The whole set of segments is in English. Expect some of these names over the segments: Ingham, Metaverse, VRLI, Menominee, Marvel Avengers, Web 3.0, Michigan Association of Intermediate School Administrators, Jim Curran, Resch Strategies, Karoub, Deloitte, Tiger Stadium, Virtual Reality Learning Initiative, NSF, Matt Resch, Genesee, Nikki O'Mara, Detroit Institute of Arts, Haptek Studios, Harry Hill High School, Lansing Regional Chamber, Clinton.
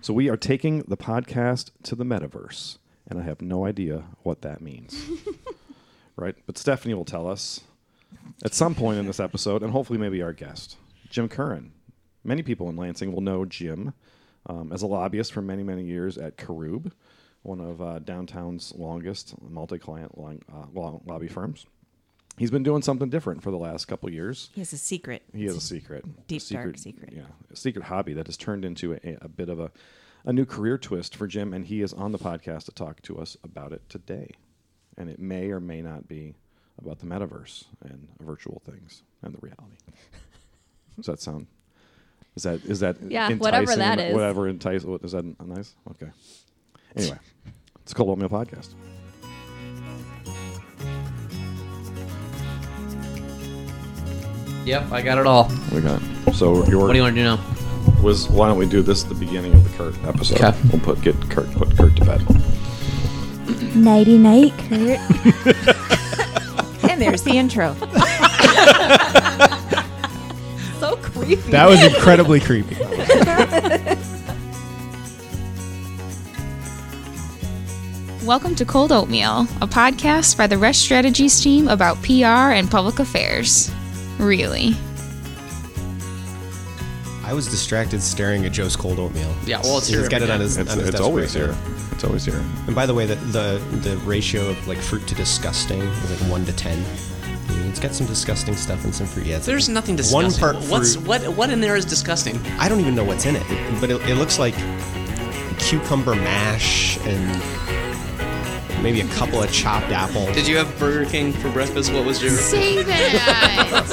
So we are taking the podcast to the metaverse, and I have no idea what that means. Right? But Stephanie will tell us at some point in this episode, and hopefully maybe our guest, Jim Curran. Many people in Lansing will know Jim as a lobbyist for many, many years at Karoub, one of downtown's longest multi-client lobby firms. He's been doing something different for the last couple years. He has a secret. He has a secret. Deep, dark secret. Yeah, a secret hobby that has turned into a bit of a new career twist for Jim, and he is on the podcast to talk to us about it today. And it may or may not be about the metaverse and virtual things and the reality. Does that sound... Is that yeah, whatever that is. Whatever enticing. Is that nice? Okay. Anyway, it's called Oatmeal Podcast. Yep, I got it all. We got it. So what do you want to do now? Why don't we do this at the beginning of the Kurt episode? Okay. We'll put Kurt to bed. Nighty night, Kurt. And there's the intro. So creepy. That was incredibly creepy. Welcome to Cold Oatmeal, a podcast by the Rush Strategies team about PR and public affairs. Really? I was distracted staring at Joe's cold oatmeal. Yeah, well, it's here. He's got it on his desk. It's always here. It's always here. And by the way, the ratio of like fruit to disgusting is like 1 to 10. It's got some disgusting stuff and some fruit. Yeah, there's nothing disgusting. One part fruit. What in there is disgusting? I don't even know what's in it, but it looks like cucumber mash and. Maybe a couple of chopped apples. Did you have Burger King for breakfast? What was your... Say that!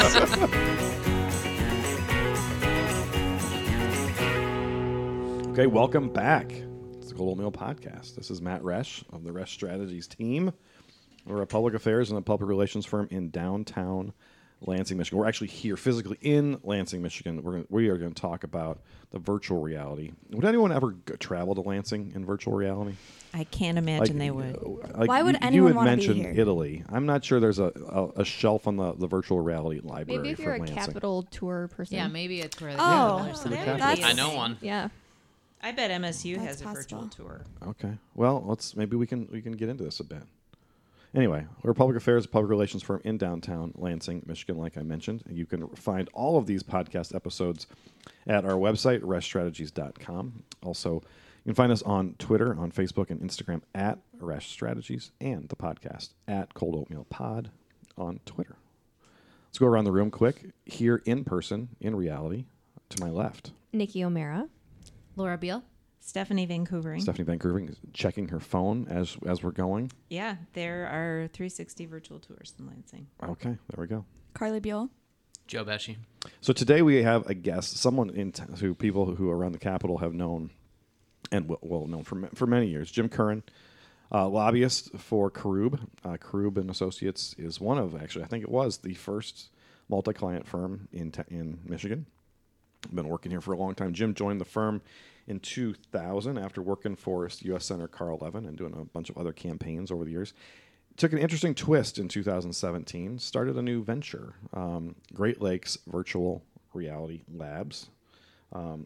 Okay, welcome back. It's the Cold Oatmeal Podcast. This is Matt Resch of the Resch Strategies team. We're a public affairs and a public relations firm in downtown Lansing, Michigan. We're actually here physically in Lansing, Michigan. We are going to talk about the virtual reality. Would anyone ever travel to Lansing in virtual reality? I can't imagine they would. Why would anyone want to be here? You had mentioned Italy. I'm not sure there's a shelf on the virtual reality library. Maybe if you're a Capital tour person. Yeah, maybe a tour. Oh, I know one. Yeah, I bet MSU has a virtual tour. Okay, well, maybe we can get into this a bit. Anyway, we're a public affairs, public relations firm in downtown Lansing, Michigan, like I mentioned. And you can find all of these podcast episodes at our website, reststrategies.com. Also, you can find us on Twitter, on Facebook, and Instagram at Resch Strategies, and the podcast at Cold Oatmeal Pod on Twitter. Let's go around the room quick. Here in person, in reality, to my left. Nikki O'Mara. Laura Beal. Stephanie Vancouvering is checking her phone as we're going. Yeah, there are 360 virtual tours in Lansing. Okay, there we go. Carly Buell. Joe Besche. So today we have a guest, someone who people who around the Capitol have known and well known for many years, Jim Curran, lobbyist for Karoub. Karoub and Associates is one of, actually, I think it was the first multi-client firm in Michigan. Been working here for a long time. Jim joined the firm in 2000, after working for U.S. Senator Carl Levin and doing a bunch of other campaigns over the years, took an interesting twist in 2017, started a new venture, Great Lakes Virtual Reality Labs.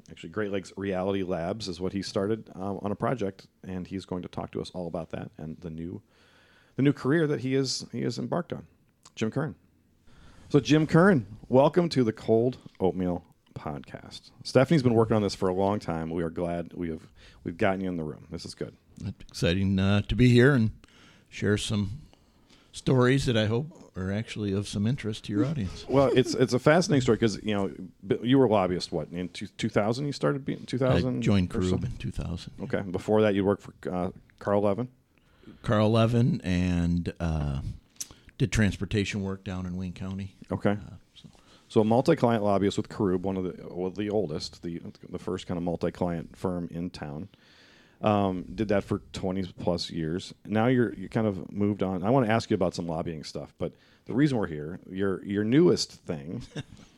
Actually, Great Lakes Reality Labs is what he started on a project, and he's going to talk to us all about that and the new career that he is embarked on. Jim Curran. So, Jim Curran, welcome to the Cold Oatmeal Podcast. Stephanie's been working on this for a long time. We are glad we've gotten you in the room. This is good. It's exciting to be here and share some stories that I hope are actually of some interest to your audience. Well, it's a fascinating story because you were a lobbyist. What, in 2000? You started being 2000. I joined Karoub in 2000. Okay, before that you worked for Carl Levin, and did transportation work down in Wayne County. Okay. So a multi-client lobbyist with Karoub, one of the oldest, the first kind of multi-client firm in town. Did that for 20-plus years. Now you kind of moved on. I want to ask you about some lobbying stuff, but the reason we're here, your newest thing.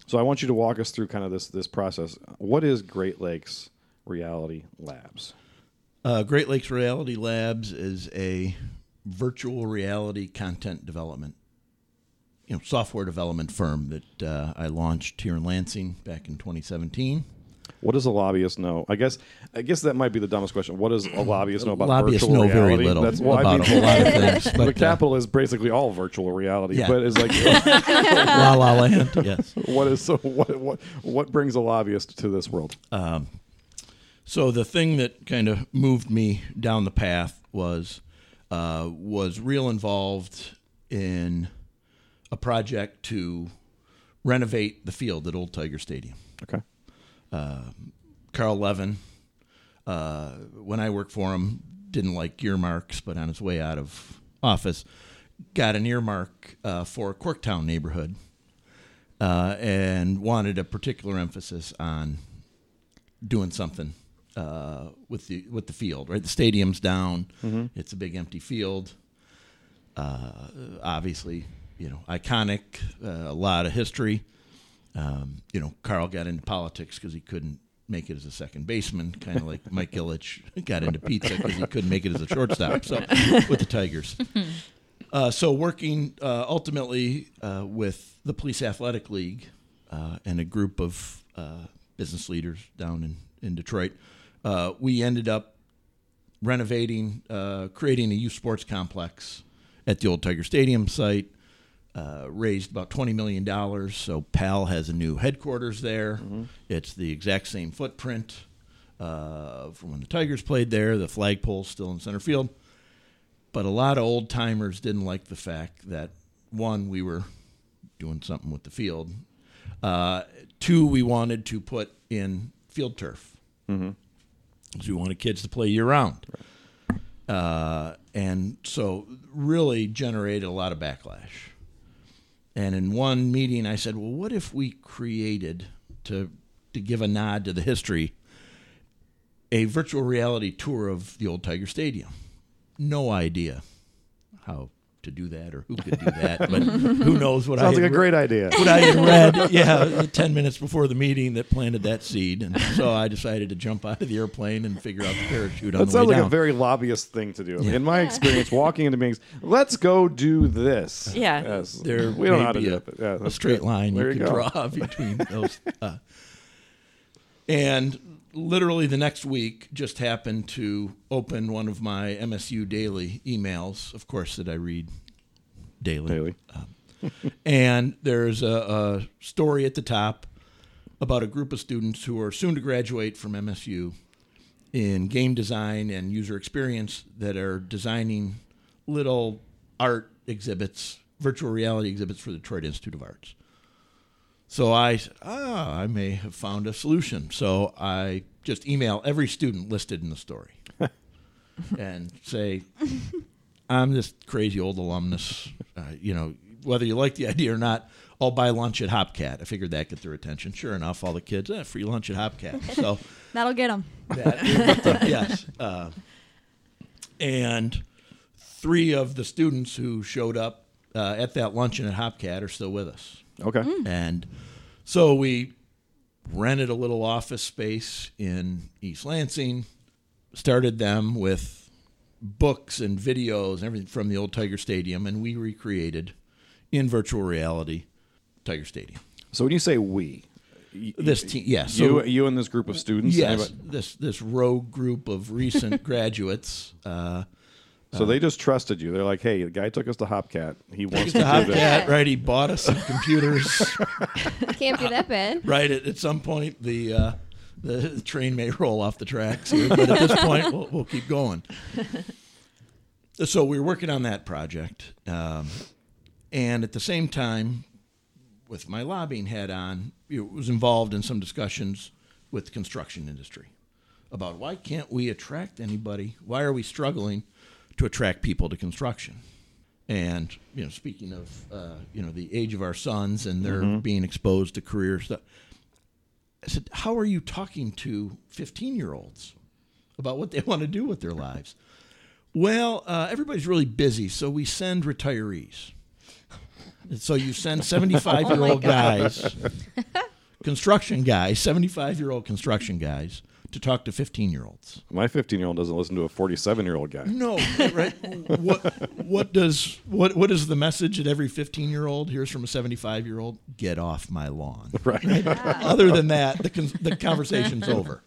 So I want you to walk us through kind of this process. What is Great Lakes Reality Labs? Great Lakes Reality Labs is a virtual reality content development software development firm that I launched here in Lansing back in 2017. What does a lobbyist know? I guess that might be the dumbest question. What does a lobbyist know about virtual reality? Lobbyists know very little about a lot of things. But the capital is basically all virtual reality, but it's like la la land. Yes. What brings a lobbyist to this world? So the thing that kind of moved me down the path was real involved in a project to renovate the field at Old Tiger Stadium. Okay. Carl Levin, when I worked for him, didn't like earmarks, but on his way out of office, got an earmark for a Corktown neighborhood and wanted a particular emphasis on doing something with the field, right? The stadium's down. Mm-hmm. It's a big empty field. Obviously, iconic, a lot of history. Carl got into politics because he couldn't make it as a second baseman, kind of like Mike Ilitch got into pizza because he couldn't make it as a shortstop. So with the Tigers. So working ultimately with the Police Athletic League and a group of business leaders down in Detroit, we ended up renovating, creating a youth sports complex at the Old Tiger Stadium site. Raised about $20 million. So PAL has a new headquarters there. Mm-hmm. It's the exact same footprint from when the Tigers played there. The flagpole's still in center field. But a lot of old timers didn't like the fact that, one, we were doing something with the field. Two, we wanted to put in field turf. Mm-hmm. Because we wanted kids to play year-round. Right. And so really generated a lot of backlash. And in one meeting, I said, well, what if we created, to give a nod to the history, a virtual reality tour of the Old Tiger Stadium? No idea how to do that or who could do that, but who knows what Sounds like a great idea. What I had read, 10 minutes before the meeting that planted that seed. And so I decided to jump out of the airplane and figure out the parachute on the way down. That sounds like a very lobbyist thing to do. Yeah. In my experience, walking into meetings, let's go do this. Yeah. Yes. There we don't know how to do it. Yeah, a straight line there you can draw between those. And literally the next week just happened to open one of my MSU daily emails, of course, that I read daily. And there's a story at the top about a group of students who are soon to graduate from MSU in game design and user experience that are designing little art exhibits, virtual reality exhibits for the Detroit Institute of Arts. So I may have found a solution. So I just email every student listed in the story and say, I'm this crazy old alumnus. Whether you like the idea or not, I'll buy lunch at Hopcat. I figured that'd get their attention. Sure enough, all the kids, free lunch at Hopcat. So that'll get them. Yes. And three of the students who showed up at that luncheon at Hopcat are still with us. Okay. And so we rented a little office space in East Lansing, started them with books and videos and everything from the Old Tiger Stadium, and we recreated in virtual reality Tiger Stadium. So when you say we, this team, yes. Yeah, so you and this group of students? Yes, this rogue group of recent graduates. So they just trusted you. They're like, "Hey, the guy took us to Hopcat. He wants to do Hopcat, right? He bought us some computers. Can't be that bad, right? At some point, the train may roll off the tracks here, but at this point, we'll keep going." So we were working on that project, and at the same time, with my lobbying hat on, it was involved in some discussions with the construction industry about why can't we attract anybody? Why are we struggling to attract people to construction? And, speaking of, the age of our sons and they're mm-hmm. being exposed to career stuff, I said, how are you talking to 15-year-olds about what they want to do with their lives? Well, everybody's really busy, so we send retirees. And so you send 75-year-old guys, construction guys, 75-year-old construction guys to talk to 15-year-olds. My 15-year-old doesn't listen to a 47-year-old guy. No, right? What is the message that every 15-year-old hears from a 75-year-old? Get off my lawn. Right. Yeah. Other than that, the conversation's over.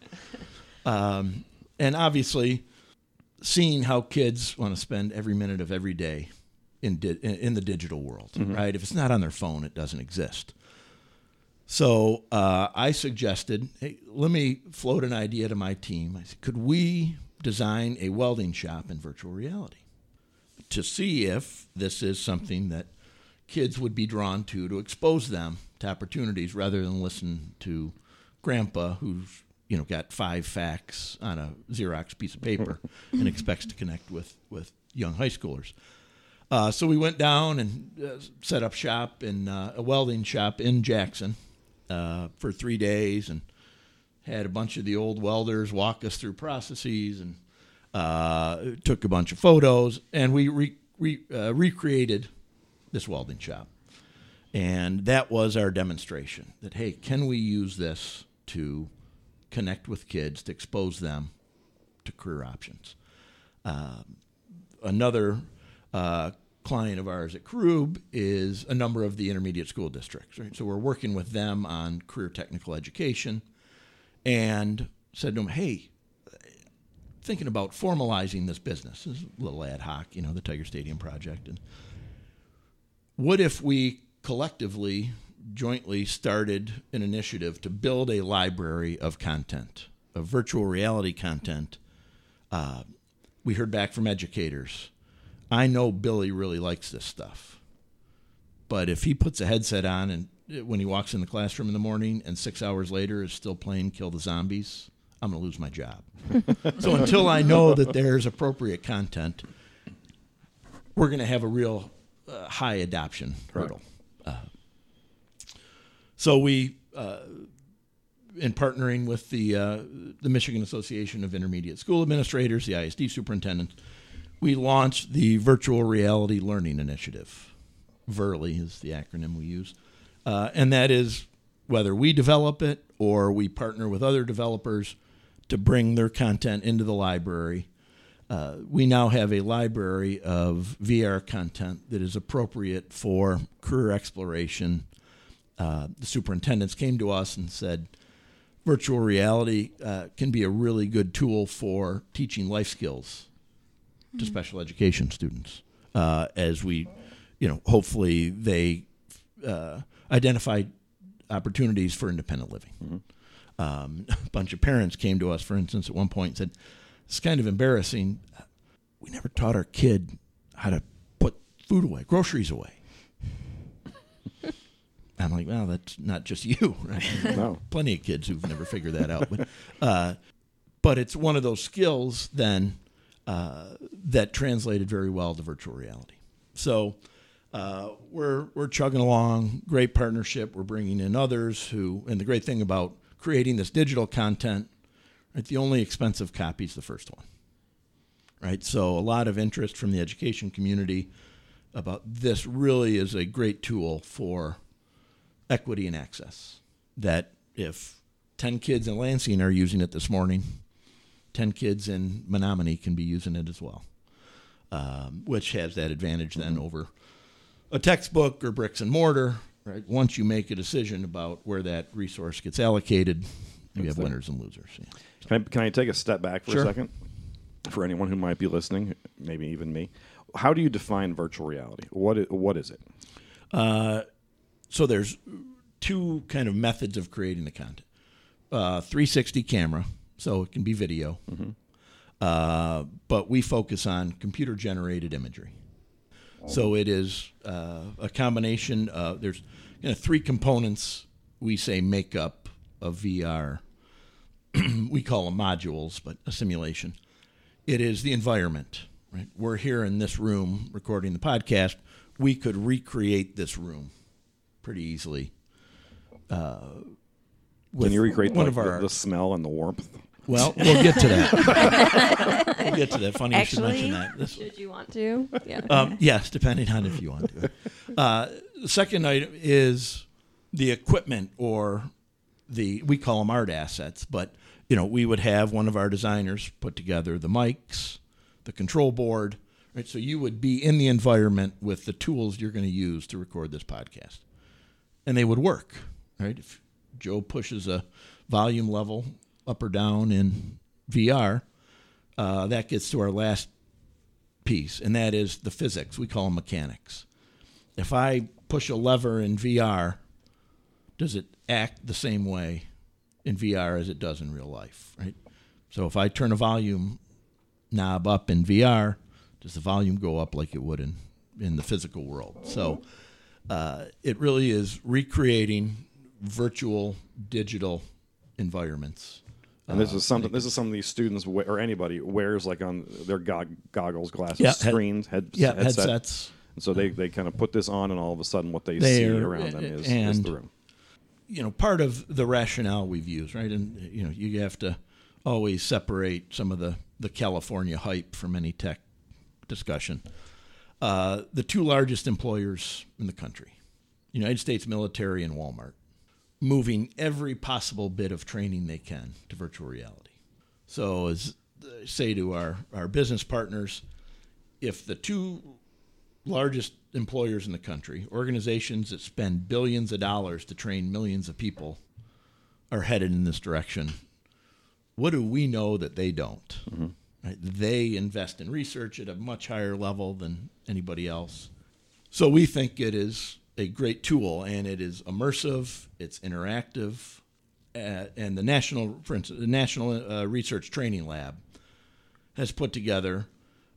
And obviously, seeing how kids want to spend every minute of every day in the digital world, mm-hmm. right? If it's not on their phone, it doesn't exist. So I suggested, hey, let me float an idea to my team. I said, could we design a welding shop in virtual reality to see if this is something that kids would be drawn to expose them to opportunities rather than listen to grandpa who's got 5 facts on a Xerox piece of paper and expects to connect with young high schoolers. So we went down and set up shop in a welding shop in Jackson for 3 days and had a bunch of the old welders walk us through processes and took a bunch of photos. And we recreated this welding shop. And that was our demonstration that, hey, can we use this to connect with kids, to expose them to career options? Another... client of ours at Karoub is a number of the intermediate school districts, right? So we're working with them on career technical education and said to them, hey, thinking about formalizing this business. This is a little ad hoc, the Tiger Stadium project. And what if we collectively, jointly started an initiative to build a library of content, of virtual reality content? We heard back from educators. I know Billy really likes this stuff, but if he puts a headset on and when he walks in the classroom in the morning and 6 hours later is still playing Kill the Zombies, I'm going to lose my job. So until I know that there's appropriate content, we're going to have a real high adoption hurdle. So we, in partnering with the Michigan Association of Intermediate School Administrators, the ISD superintendent, we launched the Virtual Reality Learning Initiative. VRLI is the acronym we use. And that is whether we develop it or we partner with other developers to bring their content into the library. We now have a library of VR content that is appropriate for career exploration. The superintendents came to us and said, virtual reality can be a really good tool for teaching life skills to special education students, as we, hopefully they identify opportunities for independent living. Mm-hmm. A bunch of parents came to us, for instance, at one point and said, it's kind of embarrassing. We never taught our kid how to put food away, groceries away. I'm like, well, that's not just you, right? No. Plenty of kids who've never figured that out. But it's one of those skills then that translated very well to virtual reality. So we're chugging along, great partnership. We're bringing in others and the great thing about creating this digital content, right, the only expensive copy is the first one, right? So a lot of interest from the education community about this really is a great tool for equity and access, that if 10 kids in Lansing are using it this morning, 10 kids in Menominee can be using it as well, which has that advantage then over a textbook or bricks and mortar. Right. Once you make a decision about where that resource gets allocated, you have winners and losers. Yeah. Can I take a step back for a second? For anyone who might be listening, maybe even me, how do you define virtual reality? What is it? So there's two kind of methods of creating the content. 360 camera. So it can be video, mm-hmm. But we focus on computer-generated imagery. So it is a combination of, there's 3 components we say make up of VR. We call them modules, but a simulation. It is the environment, right? We're here in this room recording the podcast. We could recreate this room pretty easily. Can you recreate the smell and the warmth? Well, we'll get to that. We'll get to that. Funny you should mention that. Should you want to? Yeah. Yes, depending on if you want to. The second item is the equipment, or we call them art assets, but you know, we would have one of our designers put together the mics, the control board, right? So you would be in the environment with the tools you're going to use to record this podcast. And they would work, right? If Joe pushes a volume level up or down in VR, that gets to our last piece, and that is the physics. We call them mechanics. If I push a lever in VR, does it act the same way in VR as it does in real life, right? So if I turn a volume knob up in VR, does the volume go up like it would in the physical world? So it really is recreating virtual digital environments. And this is something. This is something these students or anybody wears, like on their goggles, glasses, screens, headsets. And so they kind of put this on, and all of a sudden, what they see around them is the room. You know, part of the rationale we've used, right? And you know, you have to always separate some of the California hype from any tech discussion. The two largest employers in the country, United States military and Walmart, moving every possible bit of training they can to virtual reality. So as I say to our business partners, if the two largest employers in the country, organizations that spend billions of dollars to train millions of people, are headed in this direction, what do we know that they don't? Mm-hmm. Right? They invest in research at a much higher level than anybody else. So we think it is a great tool, and it is immersive, it's interactive, and the National Research Training Lab has put together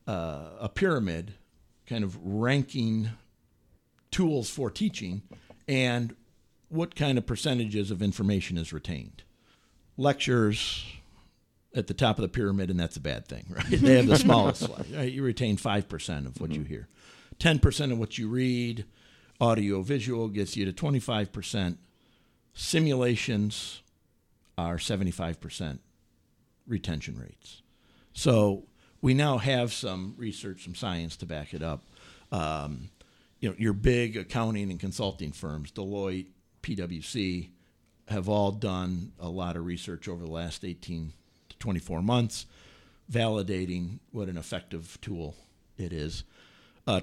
a pyramid kind of ranking tools for teaching and what kind of percentages of information is retained. Lectures at the top of the pyramid, and that's a bad thing, right? They have the smallest slide. Right? You retain 5% of what you hear. 10% of what you read. Audio-visual gets you to 25%. Simulations are 75% retention rates. So we now have some research, some science to back it up. You know, your big accounting and consulting firms, Deloitte, PwC, have all done a lot of research over the last 18 to 24 months, validating what an effective tool it is.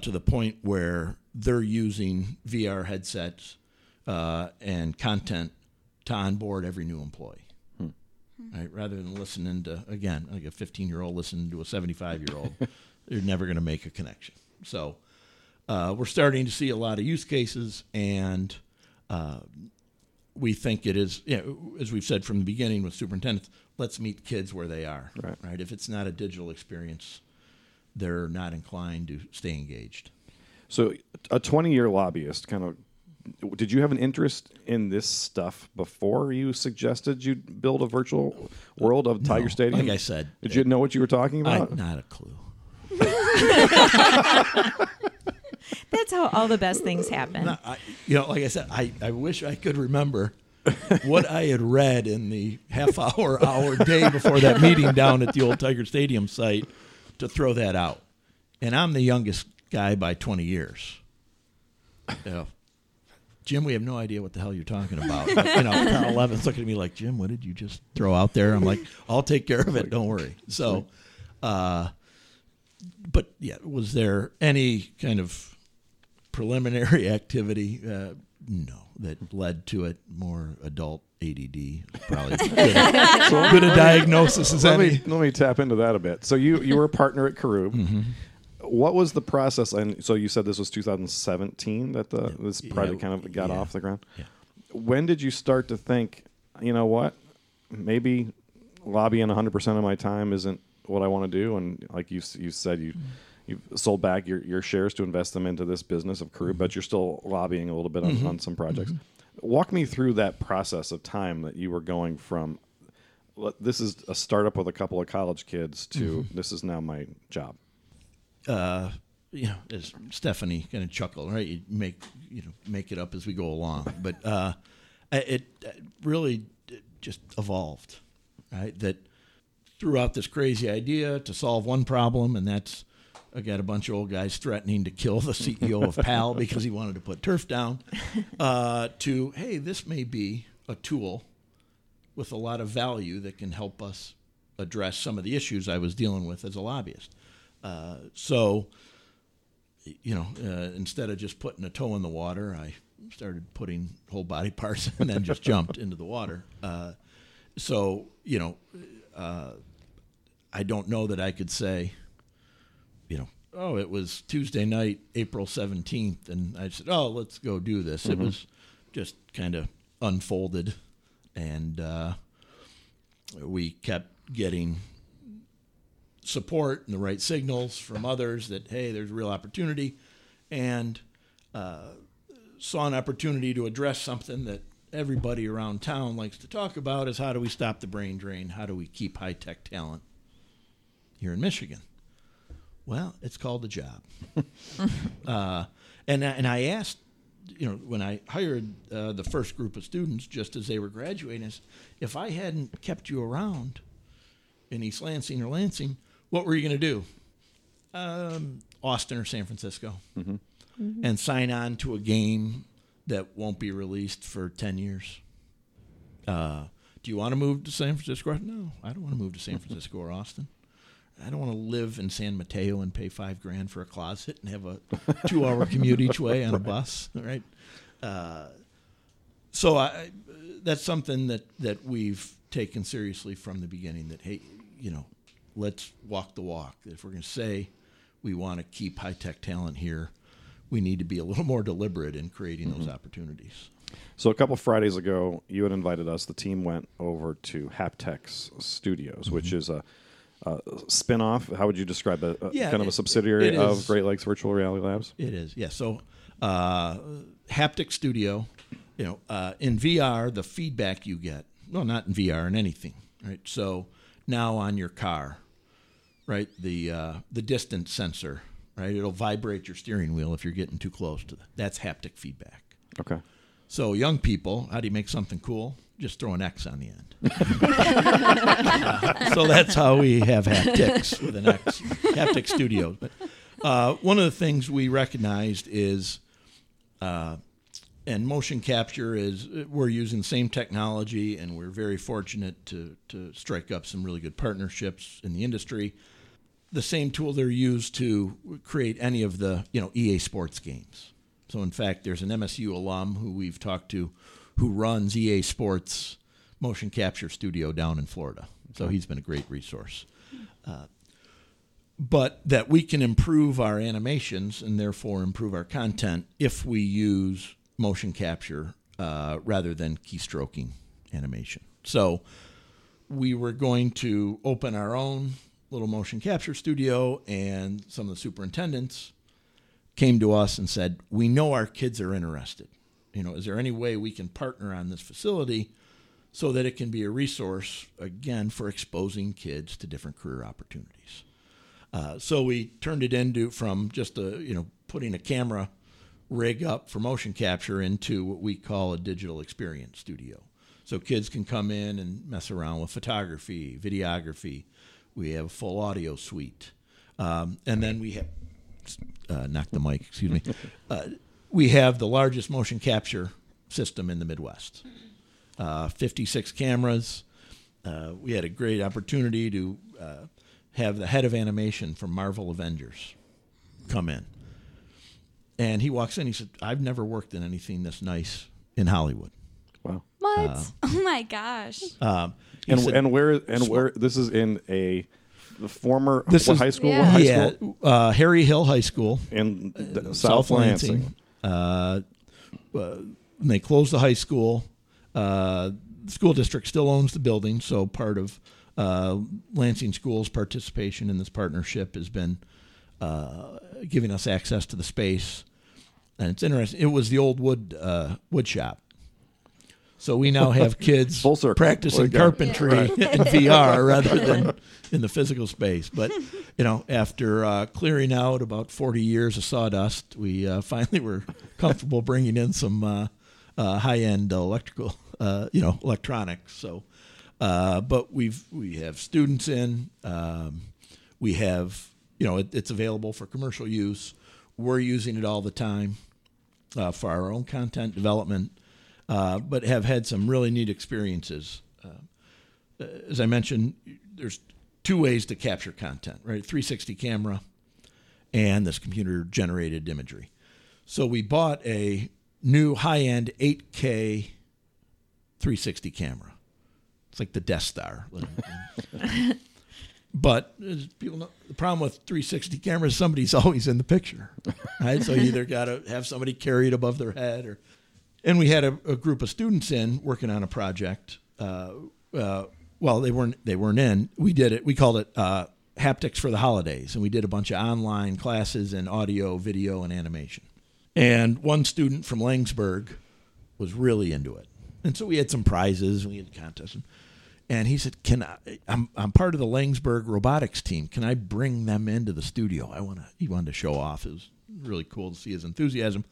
To the point where they're using VR headsets and content to onboard every new employee, right? Rather than listening to, again, like a 15-year-old listening to a 75-year-old, you're never going to make a connection. So we're starting to see a lot of use cases, and we think it is, you know, as we've said from the beginning with superintendents, let's meet kids where they are, right? If it's not a digital experience, they're not inclined to stay engaged. So a 20-year lobbyist, kind of, did you have an interest in this stuff before you suggested you build a virtual world of Tiger Stadium? Like I said. Did you know what you were talking about? Not a clue. That's how all the best things happen. No, like I said, I wish I could remember what I had read in the half-hour day before that meeting down at the old Tiger Stadium site to throw that out. And I'm the youngest guy by 20 years. You know, Jim, we have no idea what the hell you're talking about. You know, Carl Levin's looking at me like, Jim, what did you just throw out there? I'm like, I'll take care of it. Don't worry. So, but yeah, was there any kind of preliminary activity? No, that led to it. More adult ADD, probably. Good a diagnosis as any. Let me tap into that a bit. So you were a partner at Karoub. Mm-hmm. What was the process? And so you said this was 2017 that this project kind of got off the ground. Yeah. When did you start to think, you know what, maybe lobbying 100% of my time isn't what I want to do? And like you said, you've sold back your shares to invest them into this business of Karoub, but you're still lobbying a little bit on some projects. Mm-hmm. Walk me through that process of time that you were going from, this is a startup with a couple of college kids, to this is now my job. You know, as Stephanie kind of chuckled, right? You make it up as we go along, but it really just evolved, right? That threw out this crazy idea to solve one problem, and that's I got a bunch of old guys threatening to kill the CEO of PAL because he wanted to put turf down. To hey, this may be a tool with a lot of value that can help us address some of the issues I was dealing with as a lobbyist. So, you know, instead of just putting a toe in the water, I started putting whole body parts and then just jumped into the water. So, you know, I don't know that I could say, you know, oh, it was Tuesday night, April 17th, and I said, oh, let's go do this. Mm-hmm. It was just kind of unfolded, and we kept getting support and the right signals from others that, hey, there's real opportunity, and saw an opportunity to address something that everybody around town likes to talk about is how do we stop the brain drain? How do we keep high-tech talent here in Michigan? Well, it's called a job. And I asked, you know, when I hired the first group of students just as they were graduating, if I hadn't kept you around in East Lansing or Lansing, what were you going to do? Austin or San Francisco, mm-hmm. Mm-hmm. and sign on to a game that won't be released for 10 years. Do you want to move to San Francisco? No, I don't want to move to San Francisco or Austin. I don't want to live in San Mateo and pay $5,000 for a closet and have a 2-hour commute each way on a bus, right? So that's something that we've taken seriously from the beginning, that, hey, you know, let's walk the walk. If we're going to say we want to keep high-tech talent here, we need to be a little more deliberate in creating mm-hmm. those opportunities. So a couple Fridays ago, you had invited us. The team went over to Haptek Studios, mm-hmm. which is a spin-off. How would you describe that? Kind of a subsidiary of Great Lakes Virtual Reality Labs? It is, yeah. So Haptek Studio, you know, in VR, the feedback you get, well, not in VR, in anything, right? So now on your car, right, the distance sensor, right? It'll vibrate your steering wheel if you're getting too close to that. That's haptic feedback. Okay. So young people, how do you make something cool? Just throw an X on the end. So that's how we have Haptics with an X, Haptek Studios. But one of the things we recognized is, and motion capture is, we're using the same technology, and we're very fortunate to strike up some really good partnerships in the industry. The same tool they're used to create any of the, you know, EA Sports games. So, in fact, there's an MSU alum who we've talked to who runs EA Sports motion capture studio down in Florida. Okay. So he's been a great resource. But that we can improve our animations and therefore improve our content if we use motion capture rather than keystroking animation. So we were going to open our own little motion capture studio, and some of the superintendents came to us and said, we know our kids are interested. You know, is there any way we can partner on this facility so that it can be a resource, again, for exposing kids to different career opportunities? So we turned it into, from just a, you know, putting a camera rig up for motion capture, into what we call a digital experience studio. So kids can come in and mess around with photography, videography. We have a full audio suite. And then we have... knock the mic, excuse me. We have the largest motion capture system in the Midwest. 56 cameras. We had a great opportunity to have the head of animation from Marvel Avengers come in. And he walks in, he said, I've never worked in anything this nice in Hollywood. Wow. What? Oh my gosh. Where this is in a... The former high school? Yeah. High school? Harry Hill High School. In South Lansing. When they closed the high school, the school district still owns the building, so part of Lansing School's participation in this partnership has been giving us access to the space. And it's interesting. It was the old wood shop. So we now have kids practicing carpentry in VR rather than in the physical space. But, you know, after clearing out about 40 years of sawdust, we finally were comfortable bringing in some high-end electrical, electronics. So, but we have students in. We have, you know, it's available for commercial use. We're using it all the time for our own content development. But have had some really neat experiences As I mentioned, there's two ways to capture content, right? 360 camera and this computer-generated imagery. So we bought a new high-end 8K 360 camera. It's like the Death Star. But as people know, the problem with 360 cameras, somebody's always in the picture, right? So you either got to have somebody carry it above their head, or, and we had a group of students in working on a project. Well, they weren't in. We did it. We called it Haptics for the Holidays, and we did a bunch of online classes in audio, video, and animation. And one student from Laingsburg was really into it, and so we had some prizes. We had contests. And he said, I'm part of the Laingsburg Robotics team. Can I bring them into the studio? He wanted to show off. It was really cool to see his enthusiasm.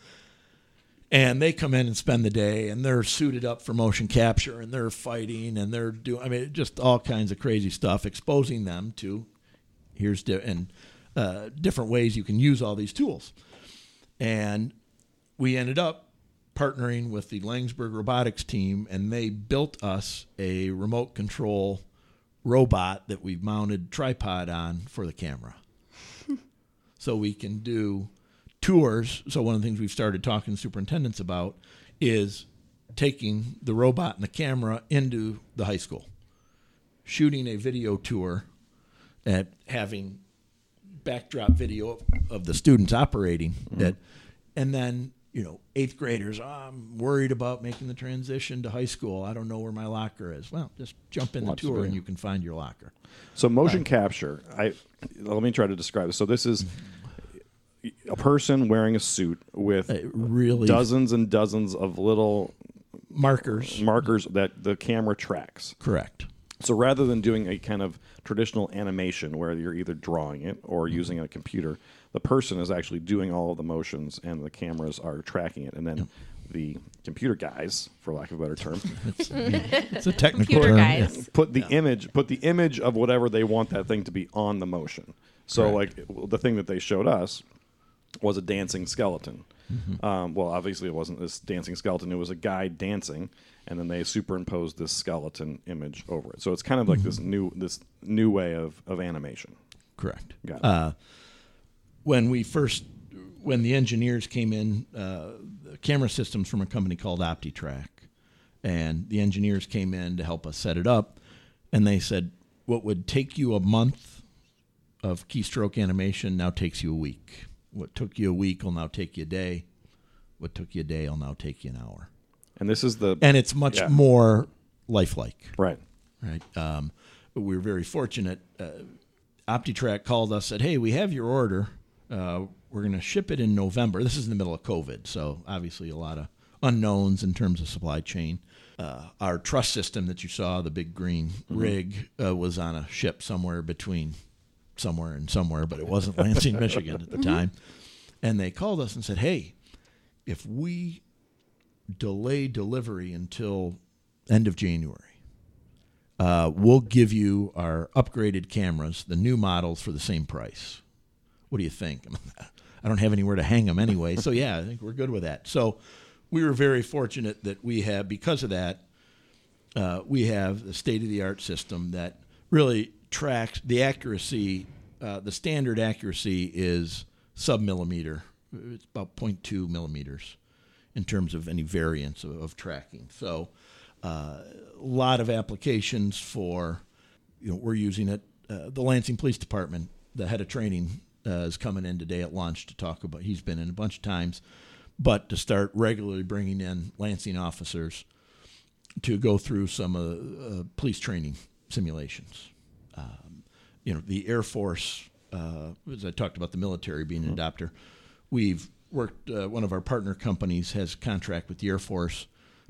And they come in and spend the day, and they're suited up for motion capture, and they're fighting, and they're just all kinds of crazy stuff, exposing them to different ways you can use all these tools. And we ended up partnering with the Laingsburg Robotics team, and they built us a remote control robot that we've mounted tripod on for the camera. So we can do tours. So one of the things we've started talking to superintendents about is taking the robot and the camera into the high school, shooting a video tour, and having backdrop video of the students operating it, and then eighth graders, I'm worried about making the transition to high school. I don't know where my locker is. Well, just jump in the tour and you can find your locker. So motion capture, let me try to describe this. So this is a person wearing a suit with really dozens and dozens of little markers that the camera tracks. Correct. So rather than doing a kind of traditional animation where you're either drawing it or using a computer, the person is actually doing all of the motions and the cameras are tracking it. And then the computer guys, for lack of a better term, it's a technical term. Guys. Put the image of whatever they want that thing to be on the motion. So like the thing that they showed us was a dancing skeleton. Mm-hmm. Well, obviously it wasn't this dancing skeleton. It was a guy dancing, and then they superimposed this skeleton image over it. So it's kind of like this new way of animation. Correct. Got it. When the engineers came in, camera systems from a company called OptiTrack, and the engineers came in to help us set it up, and they said, what would take you a month of keystroke animation now takes you a week. What took you a week will now take you a day. What took you a day will now take you an hour. And this is and it's much more lifelike. Right. We were very fortunate. OptiTrack called us, said, "Hey, we have your order. We're going to ship it in November." This is in the middle of COVID, so obviously a lot of unknowns in terms of supply chain. Our truss system that you saw, the big green rig, was on a ship somewhere, but it wasn't Lansing, Michigan at the time. And they called us and said, "Hey, if we delay delivery until end of January, we'll give you our upgraded cameras, the new models, for the same price. What do you think?" I don't have anywhere to hang them anyway. So yeah, I think we're good with that. So we were very fortunate that we have, because of that, we have a state-of-the-art system that really tracks the accuracy. The standard accuracy is sub-millimeter. It's about 0.2 millimeters in terms of any variance of tracking. So a lot of applications for, we're using it. The Lansing Police Department, the head of training, is coming in today at lunch to talk about, he's been in a bunch of times, but to start regularly bringing in Lansing officers to go through some police training simulations. The Air Force, as I talked about the military being an adopter, we've worked, one of our partner companies has a contract with the Air Force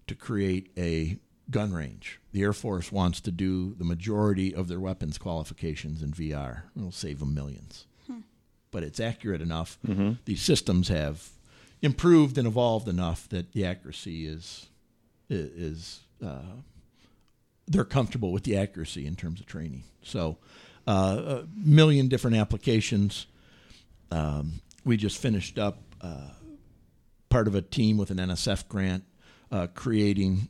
to create a gun range. The Air Force wants to do the majority of their weapons qualifications in VR. It'll save them millions. But it's accurate enough. Mm-hmm. These systems have improved and evolved enough that the accuracy is they're comfortable with the accuracy in terms of training. So a million different applications. We just finished up part of a team with an NSF grant creating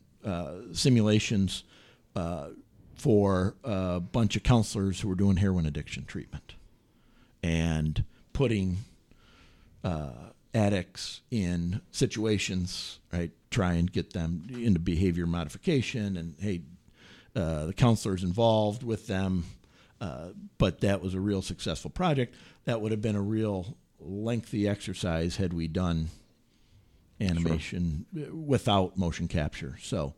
simulations for a bunch of counselors who were doing heroin addiction treatment and putting addicts in situations, right, try and get them into behavior modification, and hey, the counselors involved with them. But that was a real successful project. That would have been a real lengthy exercise had we done animation without motion capture. So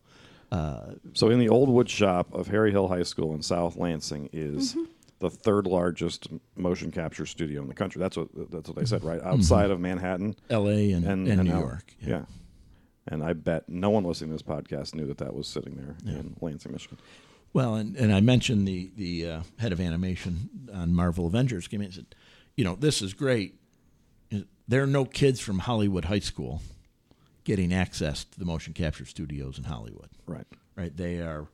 so in the old wood shop of Harry Hill High School in South Lansing is the third largest motion capture studio in the country. That's what I said, right? Outside of Manhattan. L.A. and New York. Yeah. And I bet no one listening to this podcast knew that was sitting there in Lansing, Michigan. Well, and I mentioned the head of animation on Marvel Avengers came in and said, you know, this is great. There are no kids from Hollywood High School getting access to the motion capture studios in Hollywood. Right. Right. They are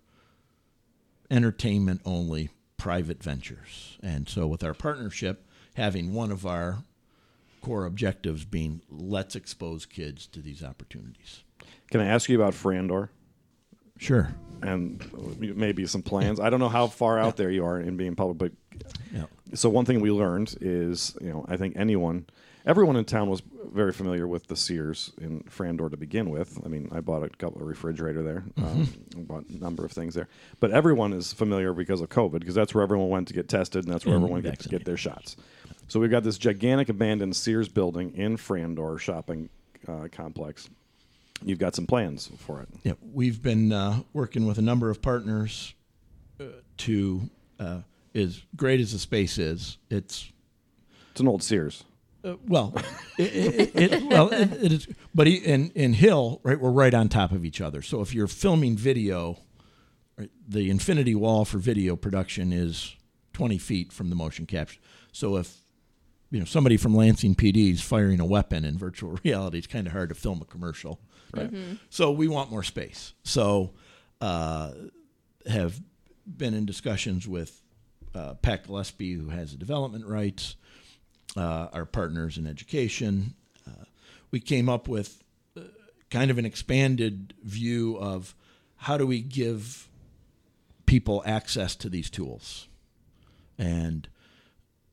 entertainment only private ventures. And so with our partnership, having one of our core objectives being let's expose kids to these opportunities. Can I ask you about Frandor? Sure. And maybe some plans. I don't know how far out there you are in being public, but so one thing we learned is, you know, I think everyone in town was very familiar with the Sears in Frandor to begin with. I mean, I bought a refrigerator there, bought a number of things there. But everyone is familiar because of COVID, because that's where everyone went to get tested, and that's where everyone gets to get their shots. So we've got this gigantic abandoned Sears building in Frandor shopping complex. You've got some plans for it. Yeah, we've been working with a number of partners to, as great as the space is, it's an old Sears. It is. But in Hill, right, we're right on top of each other. So if you're filming video, right, the infinity wall for video production is 20 feet from the motion capture. So if somebody from Lansing PD is firing a weapon in virtual reality, it's kind of hard to film a commercial. Right. Mm-hmm. So we want more space. So have been in discussions with Pat Gillespie, who has the development rights, our partners in education. We came up with kind of an expanded view of how do we give people access to these tools. And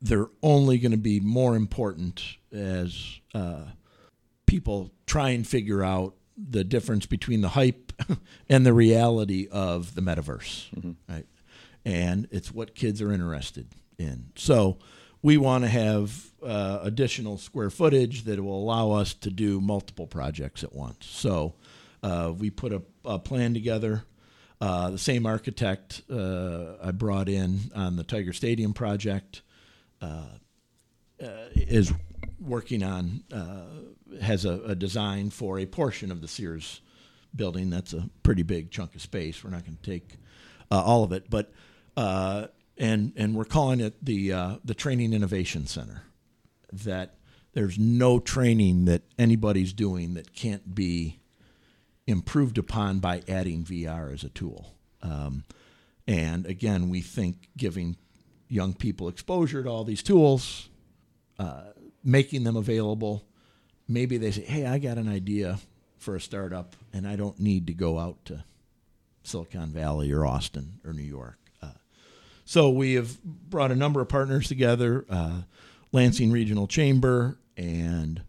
they're only going to be more important as people try and figure out the difference between the hype and the reality of the metaverse. Mm-hmm. Right? And it's what kids are interested in. So we want to have additional square footage that will allow us to do multiple projects at once. So we put a plan together. The same architect I brought in on the Tiger Stadium project is working on, has a design for a portion of the Sears building. That's a pretty big chunk of space. We're not going to take all of it, but and we're calling it the Training Innovation Center. That there's no training that anybody's doing that can't be improved upon by adding VR as a tool. And again, we think giving young people exposure to all these tools, making them available. Maybe they say, hey, I got an idea for a startup, and I don't need to go out to Silicon Valley or Austin or New York. So we have brought a number of partners together, Lansing Regional Chamber and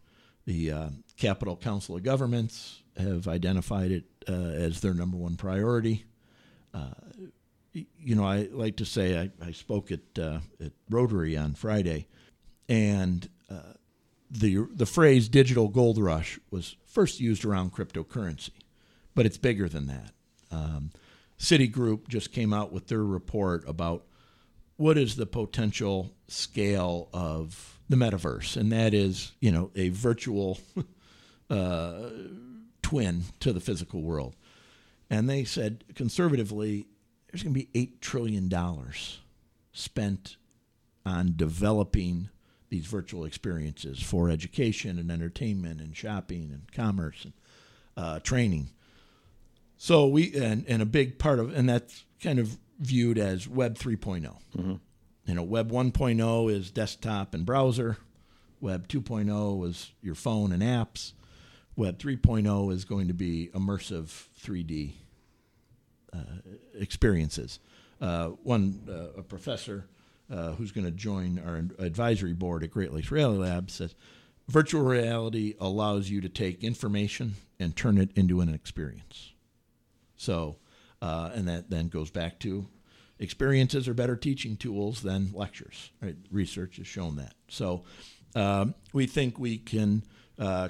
the Capital Council of Governments have identified it as their number one priority. I like to say I spoke at Rotary on Friday, and the phrase digital gold rush was first used around cryptocurrency, but it's bigger than that. Citigroup just came out with their report about what is the potential scale of the metaverse, and that is, a virtual twin to the physical world. And they said, conservatively, there's going to be $8 trillion spent on developing these virtual experiences for education and entertainment and shopping and commerce and training. So a big part of, and that's kind of viewed as Web 3.0. Mm-hmm. Web 1.0 is desktop and browser. Web 2.0 is your phone and apps. Web 3.0 is going to be immersive 3D experiences. One, a professor who's going to join our advisory board at Great Lakes Reality Labs says, virtual reality allows you to take information and turn it into an experience. So, and that then goes back to experiences are better teaching tools than lectures. Right? Research has shown that. So we think we can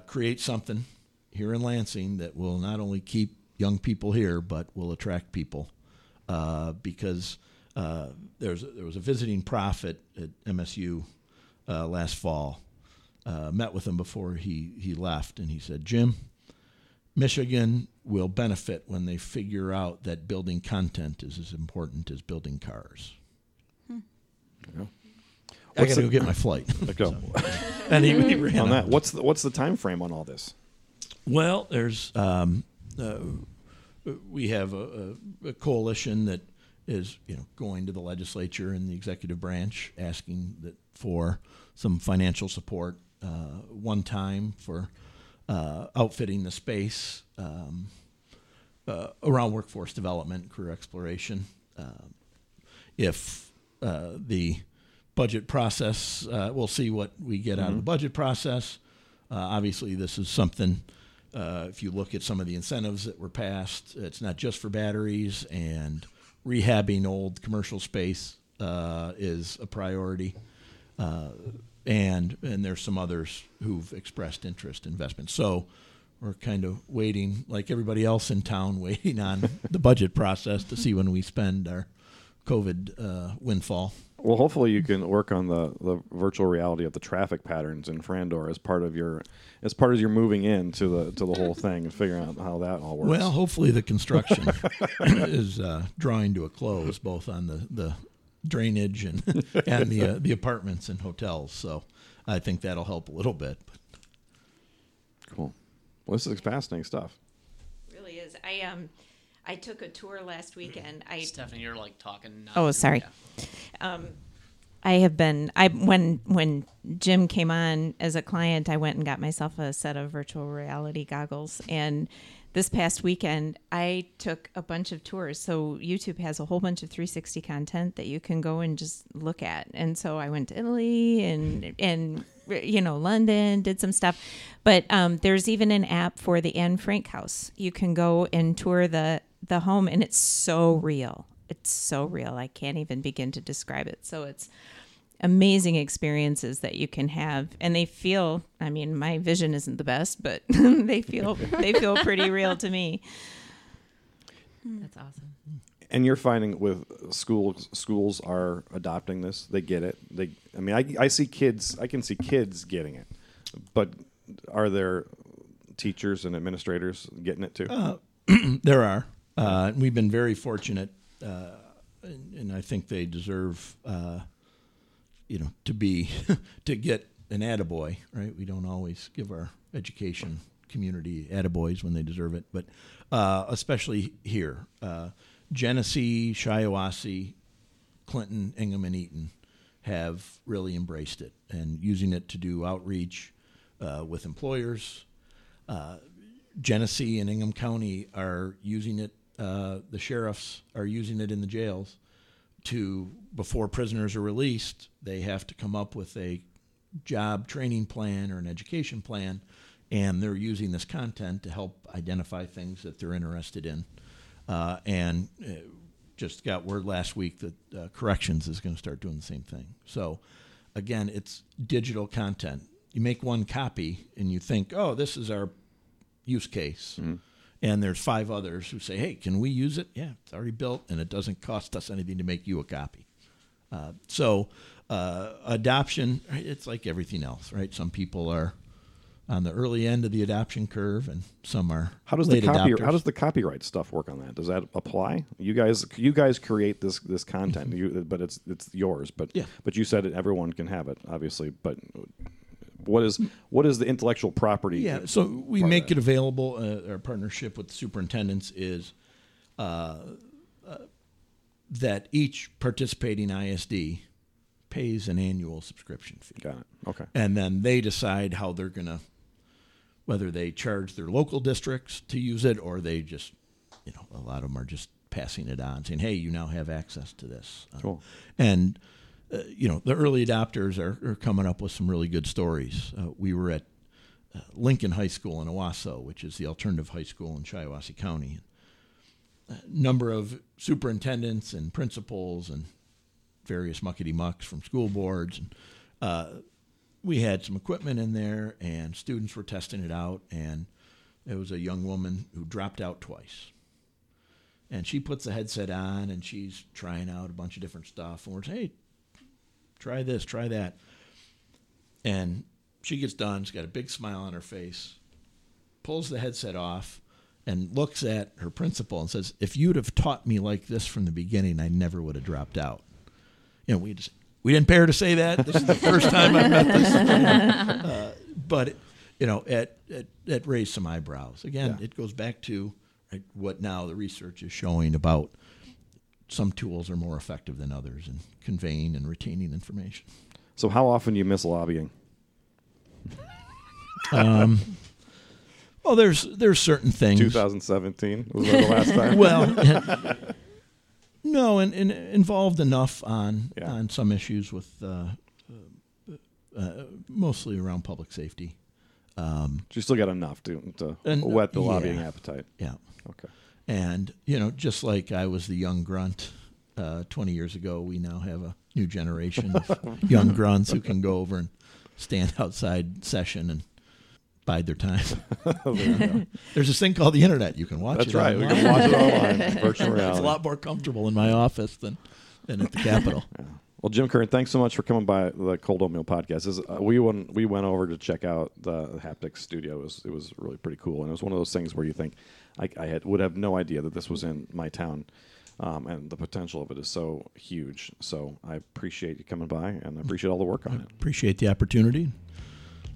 create something here in Lansing that will not only keep young people here, but will attract people because there was a visiting prof at MSU last fall. Met with him before he left, and he said, Jim, Michigan will benefit when they figure out that building content is as important as building cars. Yeah. I got to go get my flight. Go. So, and he ran on that. What's the time frame on all this? Well, there's we have a coalition that is going to the legislature and the executive branch asking that for some financial support one time for outfitting the space around workforce development and career exploration. If the budget process, we'll see what we get out of the budget process. Obviously, this is something, if you look at some of the incentives that were passed, it's not just for batteries, and rehabbing old commercial space is a priority. And there's some others who've expressed interest in investment. So we're kind of waiting, like everybody else in town, waiting on the budget process to see when we spend our COVID windfall. Well, hopefully you can work on the virtual reality of the traffic patterns in Frandor as part of your moving in to the whole thing and figuring out how that all works. Well, hopefully the construction is drawing to a close, both on the drainage and the apartments and hotels. So I think that'll help a little bit. Cool. Well, this is fascinating stuff. It really is. I took a tour last weekend. Stephanie, you're like talking. Oh, sorry. Yeah. I have been. When Jim came on as a client, I went and got myself a set of virtual reality goggles. And this past weekend, I took a bunch of tours. So YouTube has a whole bunch of 360 content that you can go and just look at. And so I went to Italy and London, did some stuff. But there's even an app for the Anne Frank house. You can go and tour the home, and it's so real. It's so real. I can't even begin to describe it. So it's amazing experiences that you can have, and they feel, I mean, my vision isn't the best, but they feel pretty real to me. That's awesome. And you're finding with schools are adopting this. They get it. I can see kids getting it, but are there teachers and administrators getting it too? There are. We've been very fortunate, and I think they deserve to get an attaboy, right? We don't always give our education community attaboys when they deserve it, but especially here. Genesee, Shiawassee, Clinton, Ingham, and Eaton have really embraced it and using it to do outreach with employers. Genesee and Ingham County are using it, the sheriffs are using it in the jails. Before prisoners are released, they have to come up with a job training plan or an education plan, and they're using this content to help identify things that they're interested in. And just got word last week that corrections is going to start doing the same thing. So, again, it's digital content. You make one copy, and you think, oh, this is our use case. Mm-hmm. And there's five others who say, hey, can we use it? Yeah, it's already built, and it doesn't cost us anything to make you a copy. So adoption, it's like everything else, right? Some people are on the early end of the adoption curve, and some are How does the copyright stuff work on that? Does that apply? You guys create this content, but it's yours. But yeah. But you said everyone can have it, obviously, but... What is the intellectual property? Yeah, so we make it available. Our partnership with the superintendents is that each participating ISD pays an annual subscription fee. Got it. Okay. And then they decide how they're whether they charge their local districts to use it or they just, a lot of them are just passing it on, saying, hey, you now have access to this. Cool. And, you know, the early adopters are coming up with some really good stories. We were at Lincoln High School in Owasso, which is the alternative high school in Shiawassee County. A number of superintendents and principals and various muckety-mucks from school boards. And, we had some equipment in there, and students were testing it out, and there was a young woman who dropped out twice. And she puts the headset on, and she's trying out a bunch of different stuff, and we're saying, hey, try this, try that. And she gets done, she's got a big smile on her face, pulls the headset off, and looks at her principal and says, if you'd have taught me like this from the beginning, I never would have dropped out. You know, we didn't pay her to say that. This is the first time I've met this. But, you know, it raised some eyebrows. Again, yeah. It goes back to what now the research is showing about some tools are more effective than others in conveying and retaining information. So how often do you miss lobbying? Well, there's certain things. 2017 was that the last time? Well, no, and involved enough on some issues with mostly around public safety. So you still got enough to whet the lobbying appetite. Yeah. Okay. And, you know, just like I was the young grunt 20 years ago, we now have a new generation of young grunts who can go over and stand outside session and bide their time. There's this thing called the internet. You can watch it online. That's right. We can watch it online. Virtual reality. It's a lot more comfortable in my office than at the Capitol. Yeah. Well, Jim Curran, thanks so much for coming by the Cold Oatmeal Podcast. We went over to check out the Haptek Studio. It was really pretty cool, and it was one of those things where you think, I would have no idea that this was in my town, and the potential of it is so huge. So I appreciate you coming by, and I appreciate all the work on it. Appreciate the opportunity.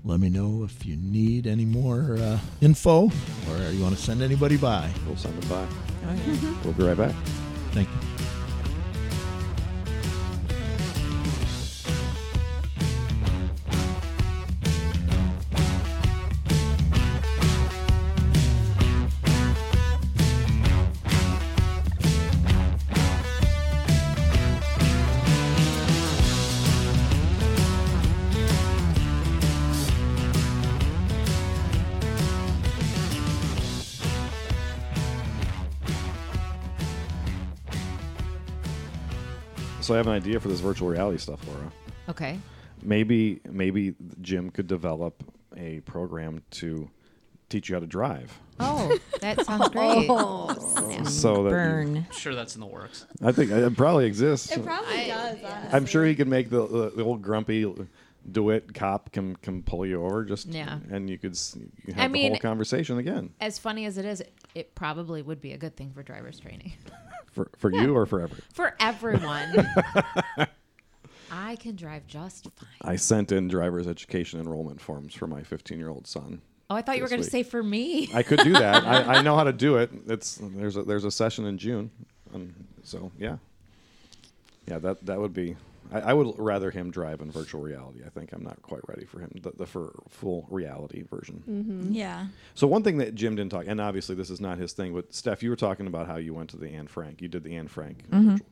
Let me know if you need any more info, or you want to send anybody by. We'll send them by. Mm-hmm. We'll be right back. Thank you. So I have an idea for this virtual reality stuff, Laura. Okay. Maybe Jim could develop a program to teach you how to drive. Oh, that sounds great. I'm sure that's in the works. I think it probably exists. It probably does. Yeah. I'm sure he could make the old grumpy DeWitt cop can pull you over and you could have the whole conversation again. As funny as it is, it probably would be a good thing for driver's training. For you or forever? For everyone. I can drive just fine. I sent in driver's education enrollment forms for my 15-year-old son. Oh, I thought you were going to say for me. I could do that. I know how to do it. There's a session in June, so yeah. Yeah, that would be. I would rather him drive in virtual reality. I think I'm not quite ready for him, for full reality version. Mm-hmm. Yeah. So one thing that Jim didn't talk, and obviously this is not his thing, but Steph, you were talking about how you went to the Anne Frank. You did the Anne Frank. Mm-hmm. Virtual.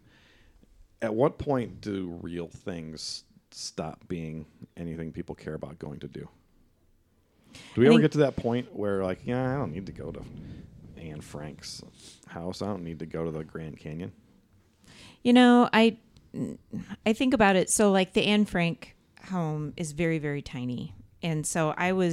At what point do real things stop being anything people care about going to do? Do we ever get to that point where like, I don't need to go to Anne Frank's house. I don't need to go to the Grand Canyon. You know, I think about it. So like the Anne Frank home is very, very tiny. And so I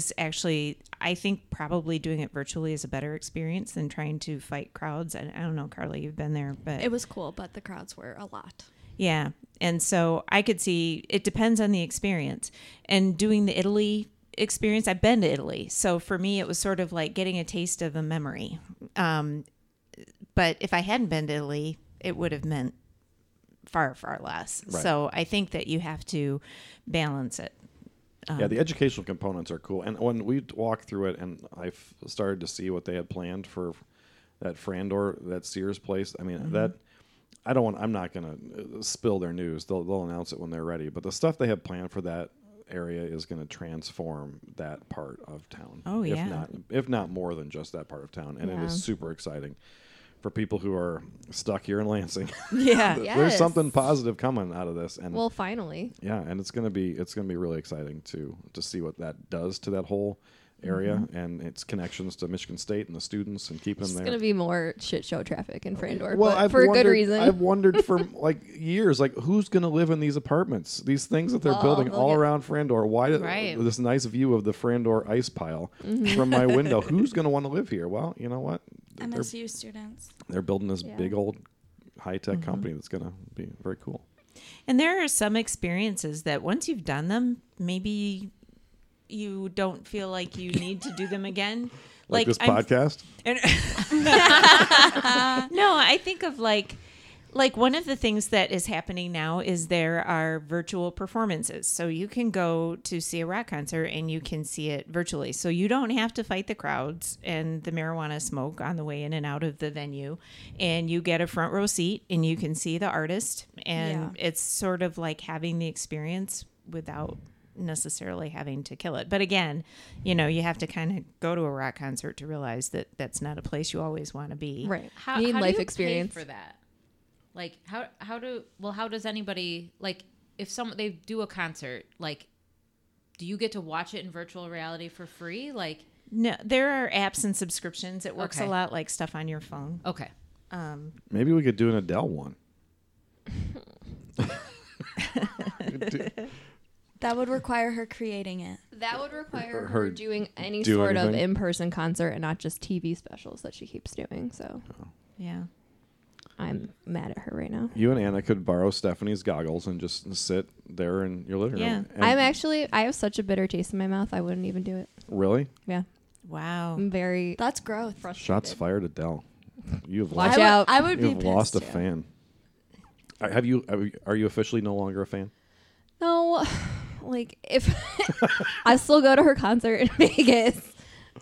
think probably doing it virtually is a better experience than trying to fight crowds. And I don't know, Carly, you've been there, but it was cool, but the crowds were a lot. Yeah. And so I could see, it depends on the experience, and doing the Italy experience. I've been to Italy. So for me, it was sort of like getting a taste of a memory. But if I hadn't been to Italy, it would have meant far, far less. Right. So I think that you have to balance it. Yeah, the educational components are cool. And when we walked through it, and I've started to see what they had planned for that Frandor, that Sears place. I mean, mm-hmm. I'm not going to spill their news. They'll announce it when they're ready. But the stuff they have planned for that area is going to transform that part of town. Oh, yeah. If not more than just that part of town. And it is super exciting for people who are stuck here in Lansing. Yeah. There's something positive coming out of this. And well, finally. Yeah, and it's gonna be really exciting to see what that does to that whole area and its connections to Michigan State and the students and keeping them there. It's going to be more shit show traffic in Frandor, but for a good reason. I've wondered for years, who's going to live in these apartments? These things that they're building all around Frandor. Why this nice view of the Frandor ice pile from my window? Who's going to want to live here? Well, you know what? MSU students. They're building this big old high-tech company that's going to be very cool. And there are some experiences that once you've done them, maybe you don't feel like you need to do them again. Like this podcast? No, I think of like one of the things that is happening now is there are virtual performances. So you can go to see a rock concert and you can see it virtually. So you don't have to fight the crowds and the marijuana smoke on the way in and out of the venue. And you get a front row seat and you can see the artist. And it's sort of like having the experience without necessarily having to kill it. But again, you have to kind of go to a rock concert to realize that that's not a place you always want to be. Right. How, need how life do you experience pay for that? Like how does anybody, like, if they do a concert, like, do you get to watch it in virtual reality for free? Like, no, there are apps and subscriptions. It works a lot like stuff on your phone. Okay. Maybe we could do an Adele one. That would require her creating it. That would require her doing any sort of in-person concert and not just TV specials that she keeps doing. So, I'm mad at her right now. You and Anna could borrow Stephanie's goggles and just sit there in your living room. Yeah, I have such a bitter taste in my mouth. I wouldn't even do it. Really? Yeah. Wow. I'm very. That's growth. Frustrated. Shots fired, Adele. You have watch out. I would be pissed. You've lost a fan. Are you officially no longer a fan? No. Like, if I still go to her concert in Vegas,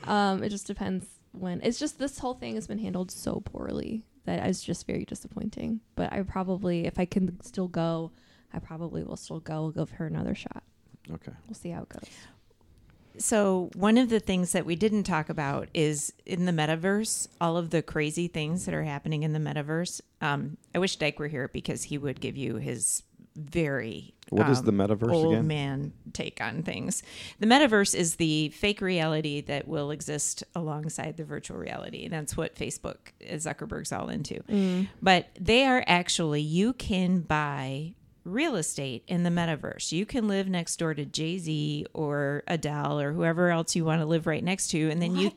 it just depends when. It's just this whole thing has been handled so poorly that it's just very disappointing. But I probably, if I can still go, I probably will still go. We'll give her another shot. Okay. We'll see how it goes. So one of the things that we didn't talk about is in the metaverse, all of the crazy things that are happening in the metaverse. I wish Dyke were here because he would give you his very what is the metaverse old again? Man take on things. The metaverse is the fake reality that will exist alongside the virtual reality. That's what Facebook, Zuckerberg's all into. But they are actually, you can buy real estate in the metaverse. You can live next door to Jay-Z or Adele or whoever else you want to live right next to. And then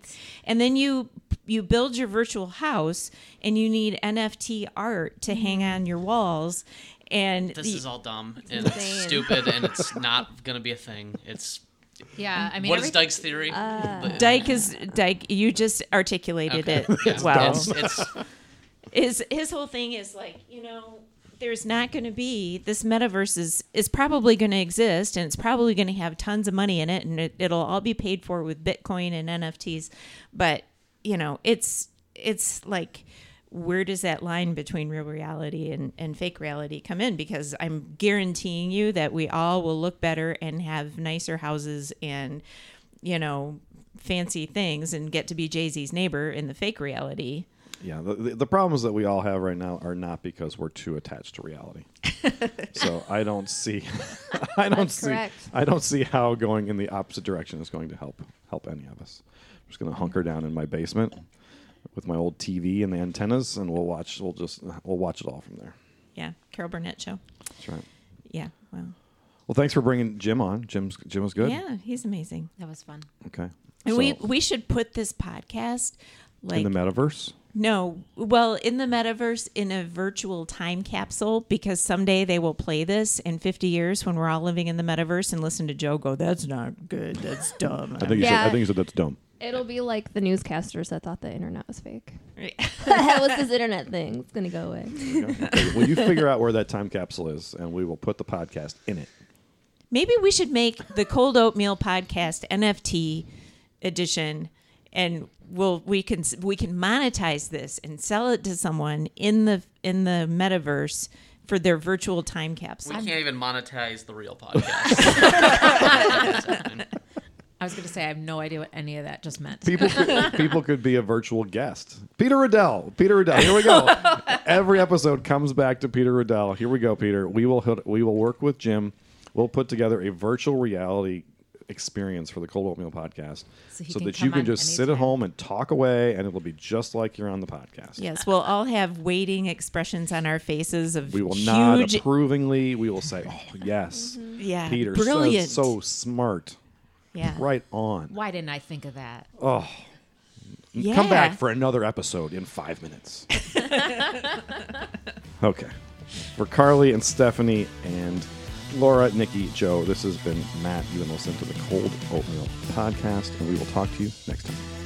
you build your virtual house and you need NFT art to hang on your walls. And this is all dumb and it's stupid and it's not going to be a thing. It's what is Dyke's theory? Dyke. You just articulated it well. His whole thing is there's not going to be this metaverse is probably going to exist and it's probably going to have tons of money in it and it'll all be paid for with Bitcoin and NFTs, but it's like, where does that line between real reality and fake reality come in? Because I'm guaranteeing you that we all will look better and have nicer houses and, fancy things and get to be Jay-Z's neighbor in the fake reality. Yeah, the problems that we all have right now are not because we're too attached to reality. So I don't see how going in the opposite direction is going to help any of us. I'm just going to hunker down in my basement with my old TV and the antennas, and we'll watch it all from there. Yeah, Carol Burnett show. That's right. Yeah. Well, thanks for bringing Jim on. Jim was good. Yeah, he's amazing. That was fun. Okay. And so, we should put this podcast in the metaverse. No, well, in the metaverse, in a virtual time capsule, because someday they will play this in 50 years when we're all living in the metaverse and listen to Joe go, "That's not good. That's dumb." I think he said that's dumb. It'll be like the newscasters that thought the internet was fake. Right. That was this internet thing. It's going to go away. Well, you figure out where that time capsule is, and we will put the podcast in it. Maybe we should make the Cold Oatmeal podcast NFT edition, and we can monetize this and sell it to someone in the metaverse for their virtual time capsule. We can't even monetize the real podcast. I was going to say, say I have no idea what any of that just meant. People could be a virtual guest. Peter Riddell. Here we go. Every episode comes back to Peter Riddell. Here we go, Peter. We will work with Jim. We'll put together a virtual reality experience for the Cold Oatmeal podcast so that you can just sit at home and talk away, and it'll be just like you're on the podcast. Yes, we'll all have waiting expressions on our faces of we will huge nod approvingly. We will say, oh, yes. Mm-hmm. Yeah. Peter, brilliant. So smart. Yeah. Right on. Why didn't I think of that? Oh. Yeah. Come back for another episode in 5 minutes. Okay. For Carly and Stephanie and Laura, Nikki, Joe, this has been Matt. You can listen to the Cold Oatmeal podcast, and we will talk to you next time.